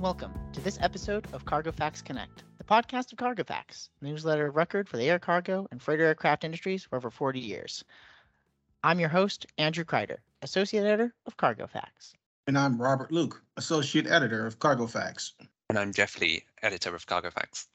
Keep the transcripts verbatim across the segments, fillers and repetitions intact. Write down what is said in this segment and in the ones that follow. and welcome to this episode of Cargo Facts Connect, the podcast of Cargo Facts, a newsletter of record for the air cargo and freighter aircraft industries for over forty years. I'm your host, Andrew Kreider, Associate Editor of Cargo Facts. And I'm Robert Luke, Associate Editor of Cargo Facts. And I'm Jeff Lee, Editor of Cargo Facts.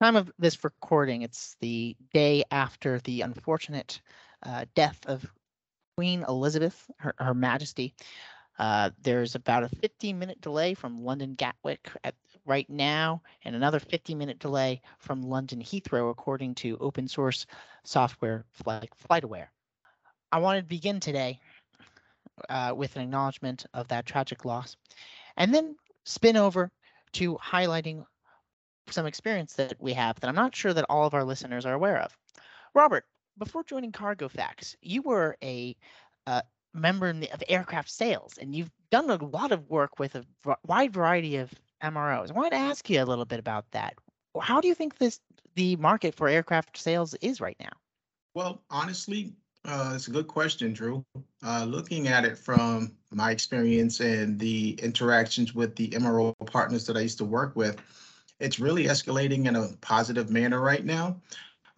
Time of this recording, it's the day after the unfortunate uh, death of Queen Elizabeth, her, her Majesty. Uh, there's about a fifteen minute delay from London Gatwick at, right now, and another fifteen minute delay from London Heathrow, according to open source software like FlightAware. I wanted to begin today uh, with an acknowledgement of that tragic loss, and then spin over to highlighting some experience that we have that I'm not sure that all of our listeners are aware of. Robert, before joining Cargo Facts, you were a uh, member of aircraft sales, and you've done a lot of work with a wide variety of M R Os. I wanted to ask you a little bit about that. How do you think this the market for aircraft sales is right now? Well, honestly, uh, it's a good question, Drew. Uh, looking at it from my experience and the interactions with the M R O partners that I used to work with, it's really escalating in a positive manner right now.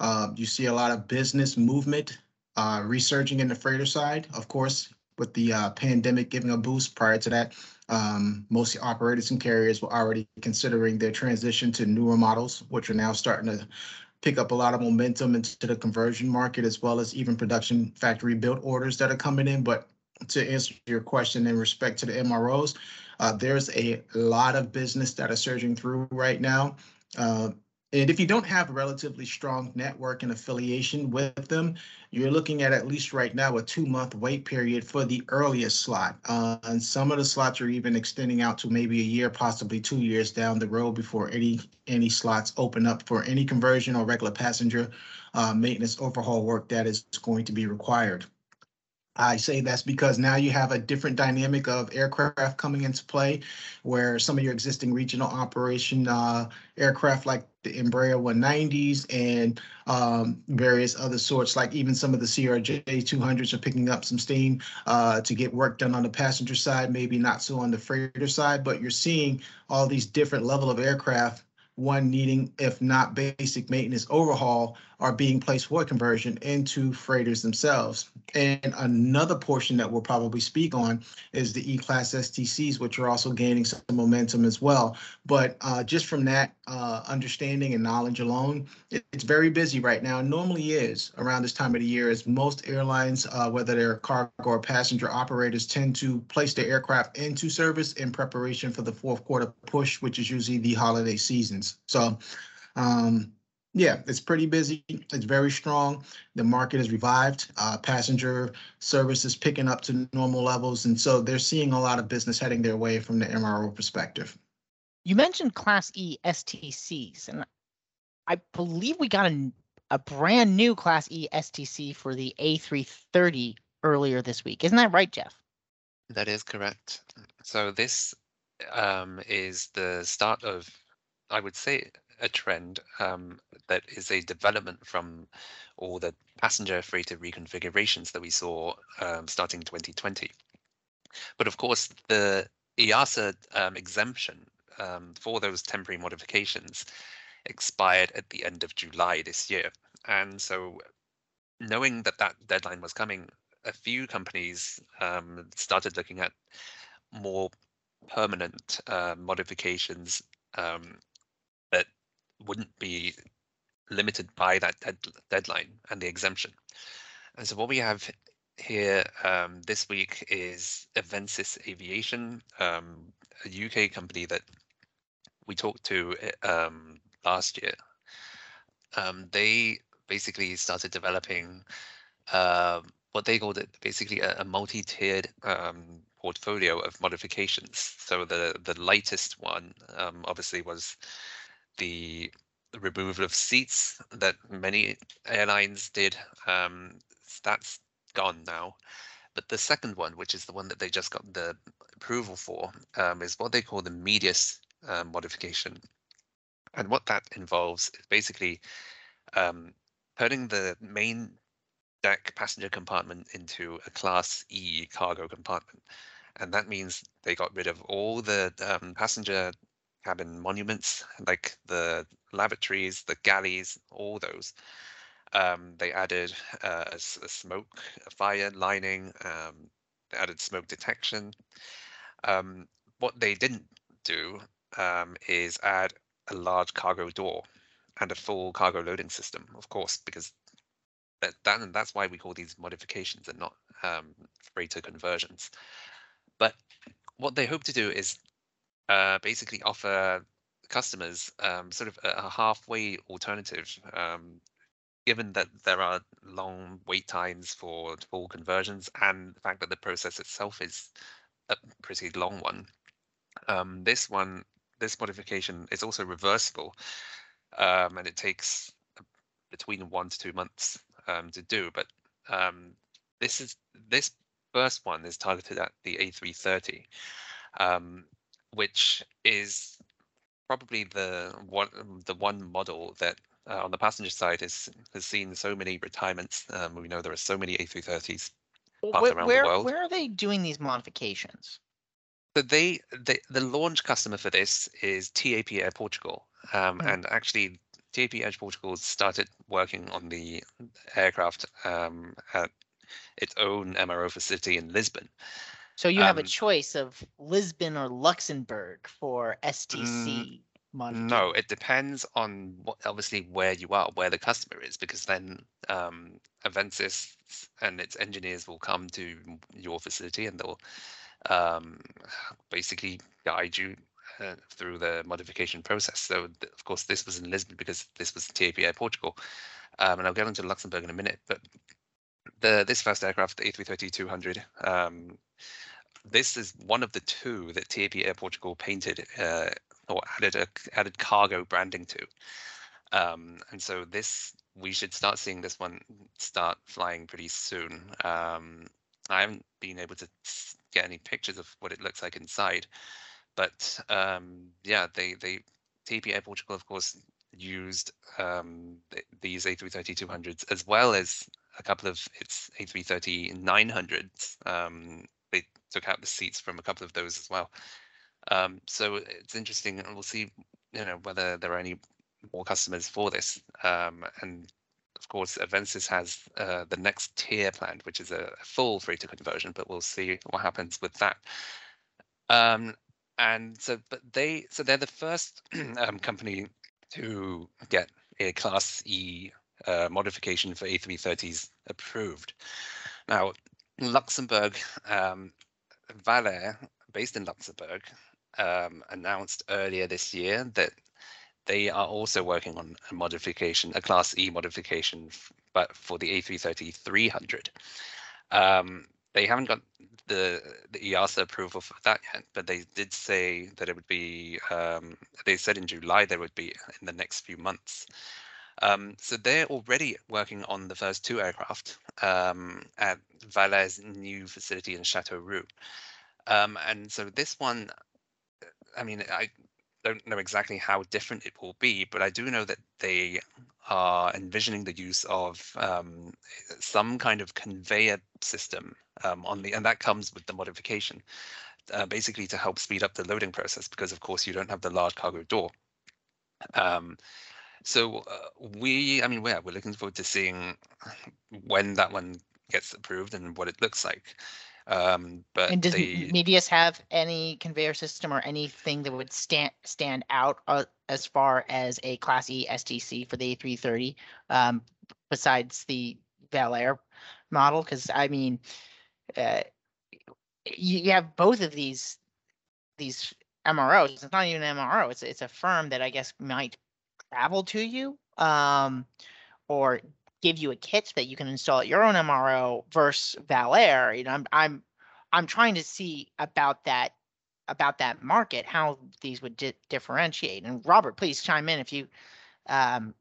Uh, you see a lot of business movement uh, resurging in the freighter side, of course, with the uh, pandemic giving a boost. Prior to that, um, most operators and carriers were already considering their transition to newer models, which are now starting to pick up a lot of momentum into the conversion market, as well as even production factory built orders that are coming in. But to answer your question in respect to the M R Os, uh, there's a lot of business that are surging through right now. Uh, and if you don't have a relatively strong network and affiliation with them, you're looking at at least right now a two-month wait period for the earliest slot. Uh, and some of the slots are even extending out to maybe a year, possibly two years down the road before any, any slots open up for any conversion or regular passenger uh, maintenance overhaul work that is going to be required. I say that's because now you have a different dynamic of aircraft coming into play, where some of your existing regional operation uh, aircraft like the Embraer one nineties and um, various other sorts, like even some of the C R J two hundreds, are picking up some steam uh, to get work done on the passenger side, maybe not so on the freighter side, but you're seeing all these different level of aircraft, one needing, if not basic maintenance overhaul, are being placed for conversion into freighters themselves. And another portion that we'll probably speak on is the E-Class S T Cs, which are also gaining some momentum as well. But uh, just from that uh, understanding and knowledge alone, it, it's very busy right now. It normally is around this time of the year, as most airlines, uh, whether they're cargo or passenger operators, tend to place their aircraft into service in preparation for the fourth quarter push, which is usually the holiday seasons. So, um, Yeah, it's pretty busy. It's very strong. The market is revived. Uh, passenger service is picking up to normal levels. And so they're seeing a lot of business heading their way from the M R O perspective. You mentioned Class E S T Cs, and I believe we got a, a brand new Class E S T C for the A three thirty earlier this week. Isn't that right, Jeff? That is correct. So this um, is the start of, I would say, a trend um, that is a development from all the passenger freighter reconfigurations that we saw um, starting twenty twenty. But of course, the EASA um, exemption um, for those temporary modifications expired at the end of July this year. And so, knowing that that deadline was coming, a few companies um, started looking at more permanent uh, modifications um, that wouldn't be limited by that dead- deadline and the exemption. And so what we have here um, this week is Avensis Aviation, um, a U K company that we talked to um, last year. Um, they basically started developing uh, what they called it basically a, a multi-tiered um, portfolio of modifications. So the, the lightest one um, obviously was the removal of seats that many airlines did. Um, that's gone now. But the second one, which is the one that they just got the approval for, um, is what they call the Medius uh, modification. And what that involves is basically um, turning the main deck passenger compartment into a Class E cargo compartment. and that means they got rid of all the um, passenger cabin monuments, like the lavatories, the galleys, all those. Um, they added uh, a, a smoke, a fire lining, um, they added smoke detection. Um, what they didn't do um, is add a large cargo door and a full cargo loading system, of course, because that, that and that's why we call these modifications and not um, freighter conversions. But what they hope to do is uh, basically offer customers um, sort of a, a halfway alternative, um, given that there are long wait times for full conversions and the fact that the process itself is a pretty long one. Um, this one, this modification is also reversible, um, and it takes between one to two months um, to do. But um, this is this first one is targeted at the A three thirty, um, which is probably the one the one model that uh, on the passenger side is, has seen so many retirements. Um, we know there are so many A three thirties. Where, where, where are they doing these modifications? So they, they the launch customer for this is T A P Air Portugal, um, mm. and actually T A P Air Portugal started working on the aircraft um, at its own M R O facility in Lisbon. So you um, have a choice of Lisbon or Luxembourg for S T C. Mm, no, it depends on what, obviously where you are, where the customer is, because then um, Avensis and its engineers will come to your facility and they'll um, basically guide you uh, through the modification process. So, th of course, this was in Lisbon because this was T A P Air Portugal, um, and I'll get onto Luxembourg in a minute. But the this first aircraft, the A three thirty dash two hundred, um, this is one of the two that T A P Air Portugal painted. Uh, or added a, added cargo branding to. Um, and so this, we should start seeing this one start flying pretty soon. Um, I haven't been able to get any pictures of what it looks like inside, but um, yeah, they, they, T A P Air Portugal, of course, used um, th these A three thirty dash two hundreds as well as a couple of its A three thirty dash nine hundreds. Um, they took out the seats from a couple of those as well. Um, so it's interesting, and we'll see, you know, whether there are any more customers for this. Um, and of course, Avensis has uh, the next tier planned, which is a full freighter conversion, but we'll see what happens with that. Um, and so, but they, so they're the first um, company to get a Class E uh, modification for A three thirties approved. Now, Luxembourg, um, Vallair, based in Luxembourg, Um, announced earlier this year that they are also working on a modification, a Class E modification, but for the A three thirty dash three hundred. Um, they haven't got the, the EASA approval for that yet, but they did say that it would be, um, they said in July there would be in the next few months. Um, so they're already working on the first two aircraft um, at Vallair's new facility in Châteauroux. Um, and so this one, I mean, I don't know exactly how different it will be, but I do know that they are envisioning the use of um, some kind of conveyor system um, on the, and that comes with the modification, uh, basically to help speed up the loading process, because of course you don't have the large cargo door. Um, so uh, we, I mean, we're, we're looking forward to seeing when that one gets approved and what it looks like. Um, but and does the, Medius have any conveyor system or anything that would stand stand out uh, as far as a Class E S T C for the A three thirty um, besides the Vallair model? Because I mean, uh, you have both of these these M R Os. It's not even an M R O. It's it's a firm that I guess might travel to you um, or give you a kit that you can install at your own M R O versus Vallair. You know, I'm I'm I'm trying to see about that about that market how these would di differentiate. And Robert, please chime in if you um,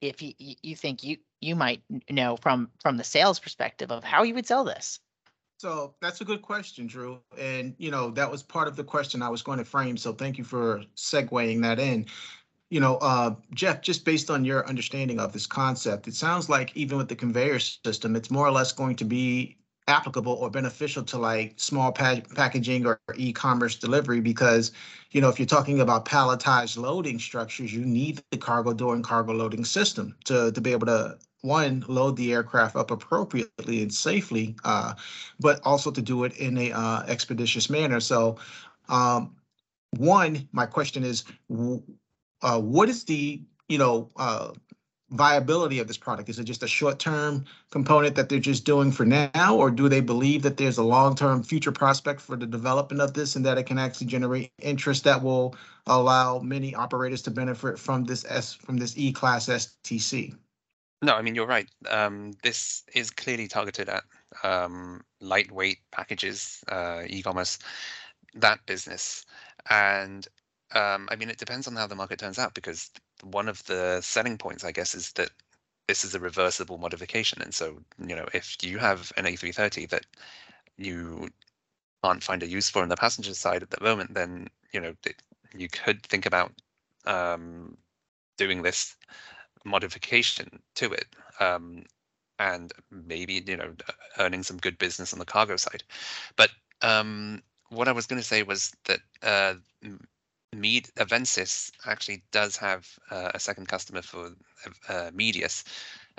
if you you think you you might know from from the sales perspective of how you would sell this. So that's a good question, Drew. And you know that was part of the question I was going to frame. So thank you for segueing that in. You know, uh, Jeff, just based on your understanding of this concept, it sounds like even with the conveyor system, it's more or less going to be applicable or beneficial to like small pa packaging or e-commerce delivery, because, you know, if you're talking about palletized loading structures, you need the cargo door and cargo loading system to, to be able to, one, load the aircraft up appropriately and safely, uh, but also to do it in a uh, expeditious manner. So um, one, my question is, uh, what is the, you know, uh, viability of this product? Is it just a short-term component that they're just doing for now, or do they believe that there's a long-term future prospect for the development of this and that it can actually generate interest that will allow many operators to benefit from this S from this E-Class S T C? No, I mean, you're right. Um, this is clearly targeted at um, lightweight packages, uh, e-commerce, that business. And um, I mean, it depends on how the market turns out, because one of the selling points, I guess, is that this is a reversible modification. And so, you know, if you have an A three thirty that you can't find a use for on the passenger side at the moment, then, you know, you could think about um, doing this modification to it, um, and maybe, you know, earning some good business on the cargo side. But um, what I was going to say was that uh, Med Avensis actually does have uh, a second customer for uh, Medius,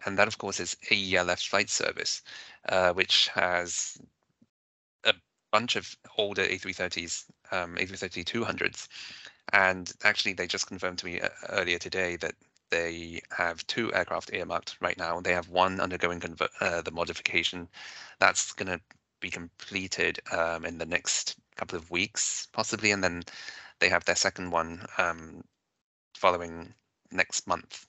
and that, of course, is A E L F Flight Service, uh, which has a bunch of older A three thirties, um, A three thirty two hundreds, and actually they just confirmed to me uh, earlier today that they have two aircraft earmarked right now. They have one undergoing convert, uh, the modification that's going to be completed um, in the next couple of weeks, possibly, and then they have their second one um, following next month.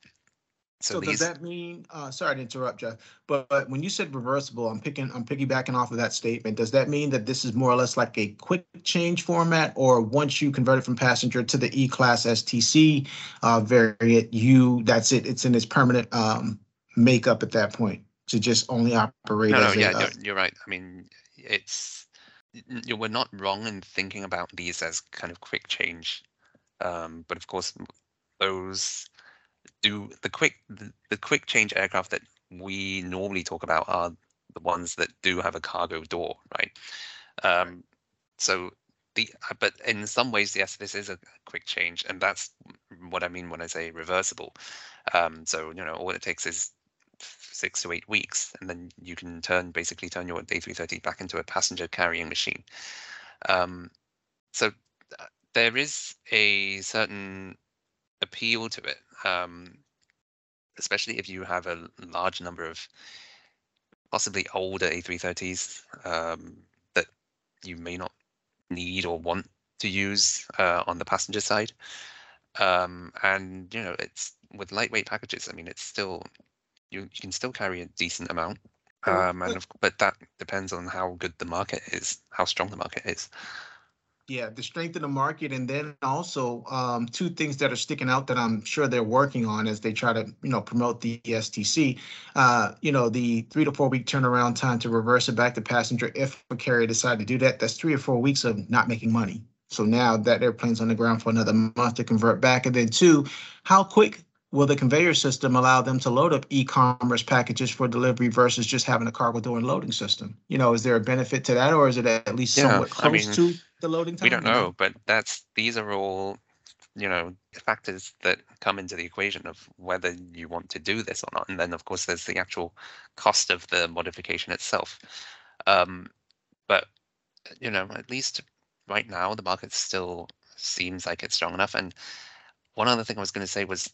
So, so these... does that mean? Uh, sorry to interrupt, Jeff, but, but when you said reversible, I'm picking, I'm piggybacking off of that statement. Does that mean that this is more or less like a quick change format, or once you convert it from passenger to the E-Class S T C uh, variant, you that's it? It's in its permanent um, makeup at that point to just only operate. No, as no, a, yeah, uh, you're, you're right. I mean, it's. We're not wrong in thinking about these as kind of quick change, um, but of course, those do the quick the, the quick change aircraft that we normally talk about are the ones that do have a cargo door, right? Um, so the but in some ways, yes, this is a quick change, and that's what I mean when I say reversible. Um, so you know, all it takes is six to eight weeks, and then you can turn basically turn your A three thirty back into a passenger carrying machine. Um, so there is a certain appeal to it, um, especially if you have a large number of possibly older A three thirties um, that you may not need or want to use uh, on the passenger side. Um, and you know, it's with lightweight packages. I mean, it's still You, you can still carry a decent amount, um, and of, but that depends on how good the market is, how strong the market is. Yeah, the strength of the market, and then also um, two things that are sticking out that I'm sure they're working on as they try to, you know, promote the S T C. Uh, you know, the three to four week turnaround time to reverse it back to passenger if a carrier decides to do that. That's three or four weeks of not making money. So now that airplane's on the ground for another month to convert back, and then two, how quick will the conveyor system allow them to load up e-commerce packages for delivery versus just having a cargo door and loading system? You know, is there a benefit to that, or is it at least yeah, somewhat close I mean, to the loading time? We don't know, but that's these are all, you know, factors that come into the equation of whether you want to do this or not. And then, of course, there's the actual cost of the modification itself. Um, but, you know, at least right now, the market still seems like it's strong enough. And one other thing I was going to say was,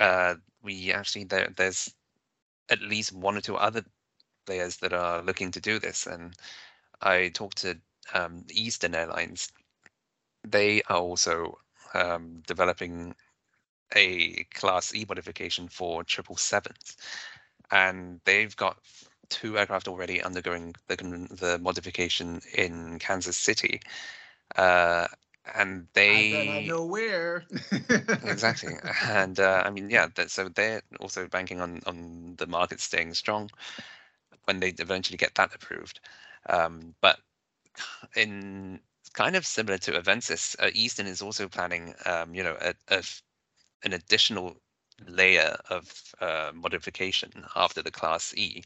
Uh, we actually there, there's at least one or two other players that are looking to do this, and I talked to um, Eastern Airlines. They are also um, developing a Class E modification for triple sevens, and they've got two aircraft already undergoing the the modification in Kansas City. Uh, And they I, I know where exactly, and uh, I mean, yeah. That, so they're also banking on on the market staying strong when they eventually get that approved. Um, but in kind of similar to Avensis, uh, Eastern is also planning, um, you know, a, a, an additional layer of uh, modification after the Class E.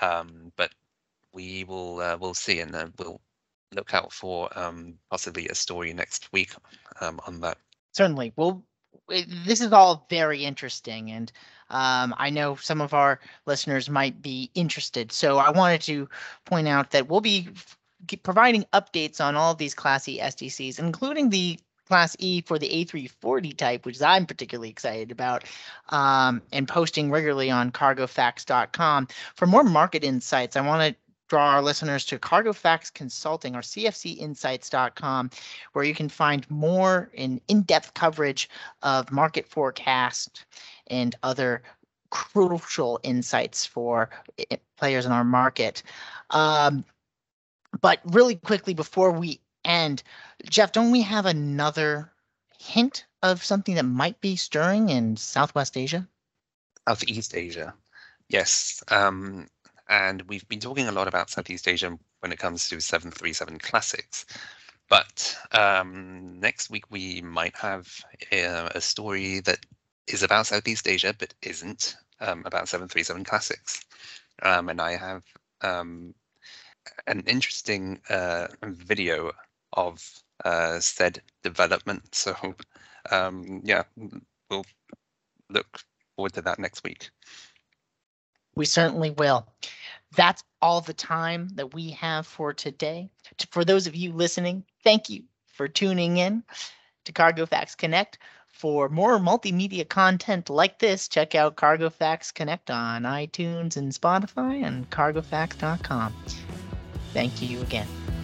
Um, but we will uh, we'll see, and uh, we'll look out for um, possibly a story next week um, on that. Certainly. Well, this is all very interesting, and um, I know some of our listeners might be interested. So I wanted to point out that we'll be providing updates on all of these Class E S T Cs, including the Class E for the A three forty type, which I'm particularly excited about, um, and posting regularly on cargo facts dot com. For more market insights, I want to draw our listeners to Cargo Facts Consulting or C F C insights dot com, where you can find more in in-depth coverage of market forecast and other crucial insights for players in our market. Um, but really quickly before we end, Jeff, don't we have another hint of something that might be stirring in Southwest Asia? Southeast Asia, yes. Um, And we've been talking a lot about Southeast Asia when it comes to seven thirty-seven Classics. But um, next week we might have a, a story that is about Southeast Asia, but isn't um, about seven thirty-seven Classics. Um, and I have um, an interesting uh, video of uh, said development. So um, yeah, we'll look forward to that next week. We certainly will. That's all the time that we have for today. For those of you listening, thank you for tuning in to Cargo Facts Connect. For more multimedia content like this, check out Cargo Facts Connect on iTunes and Spotify and cargo facts dot com. Thank you again.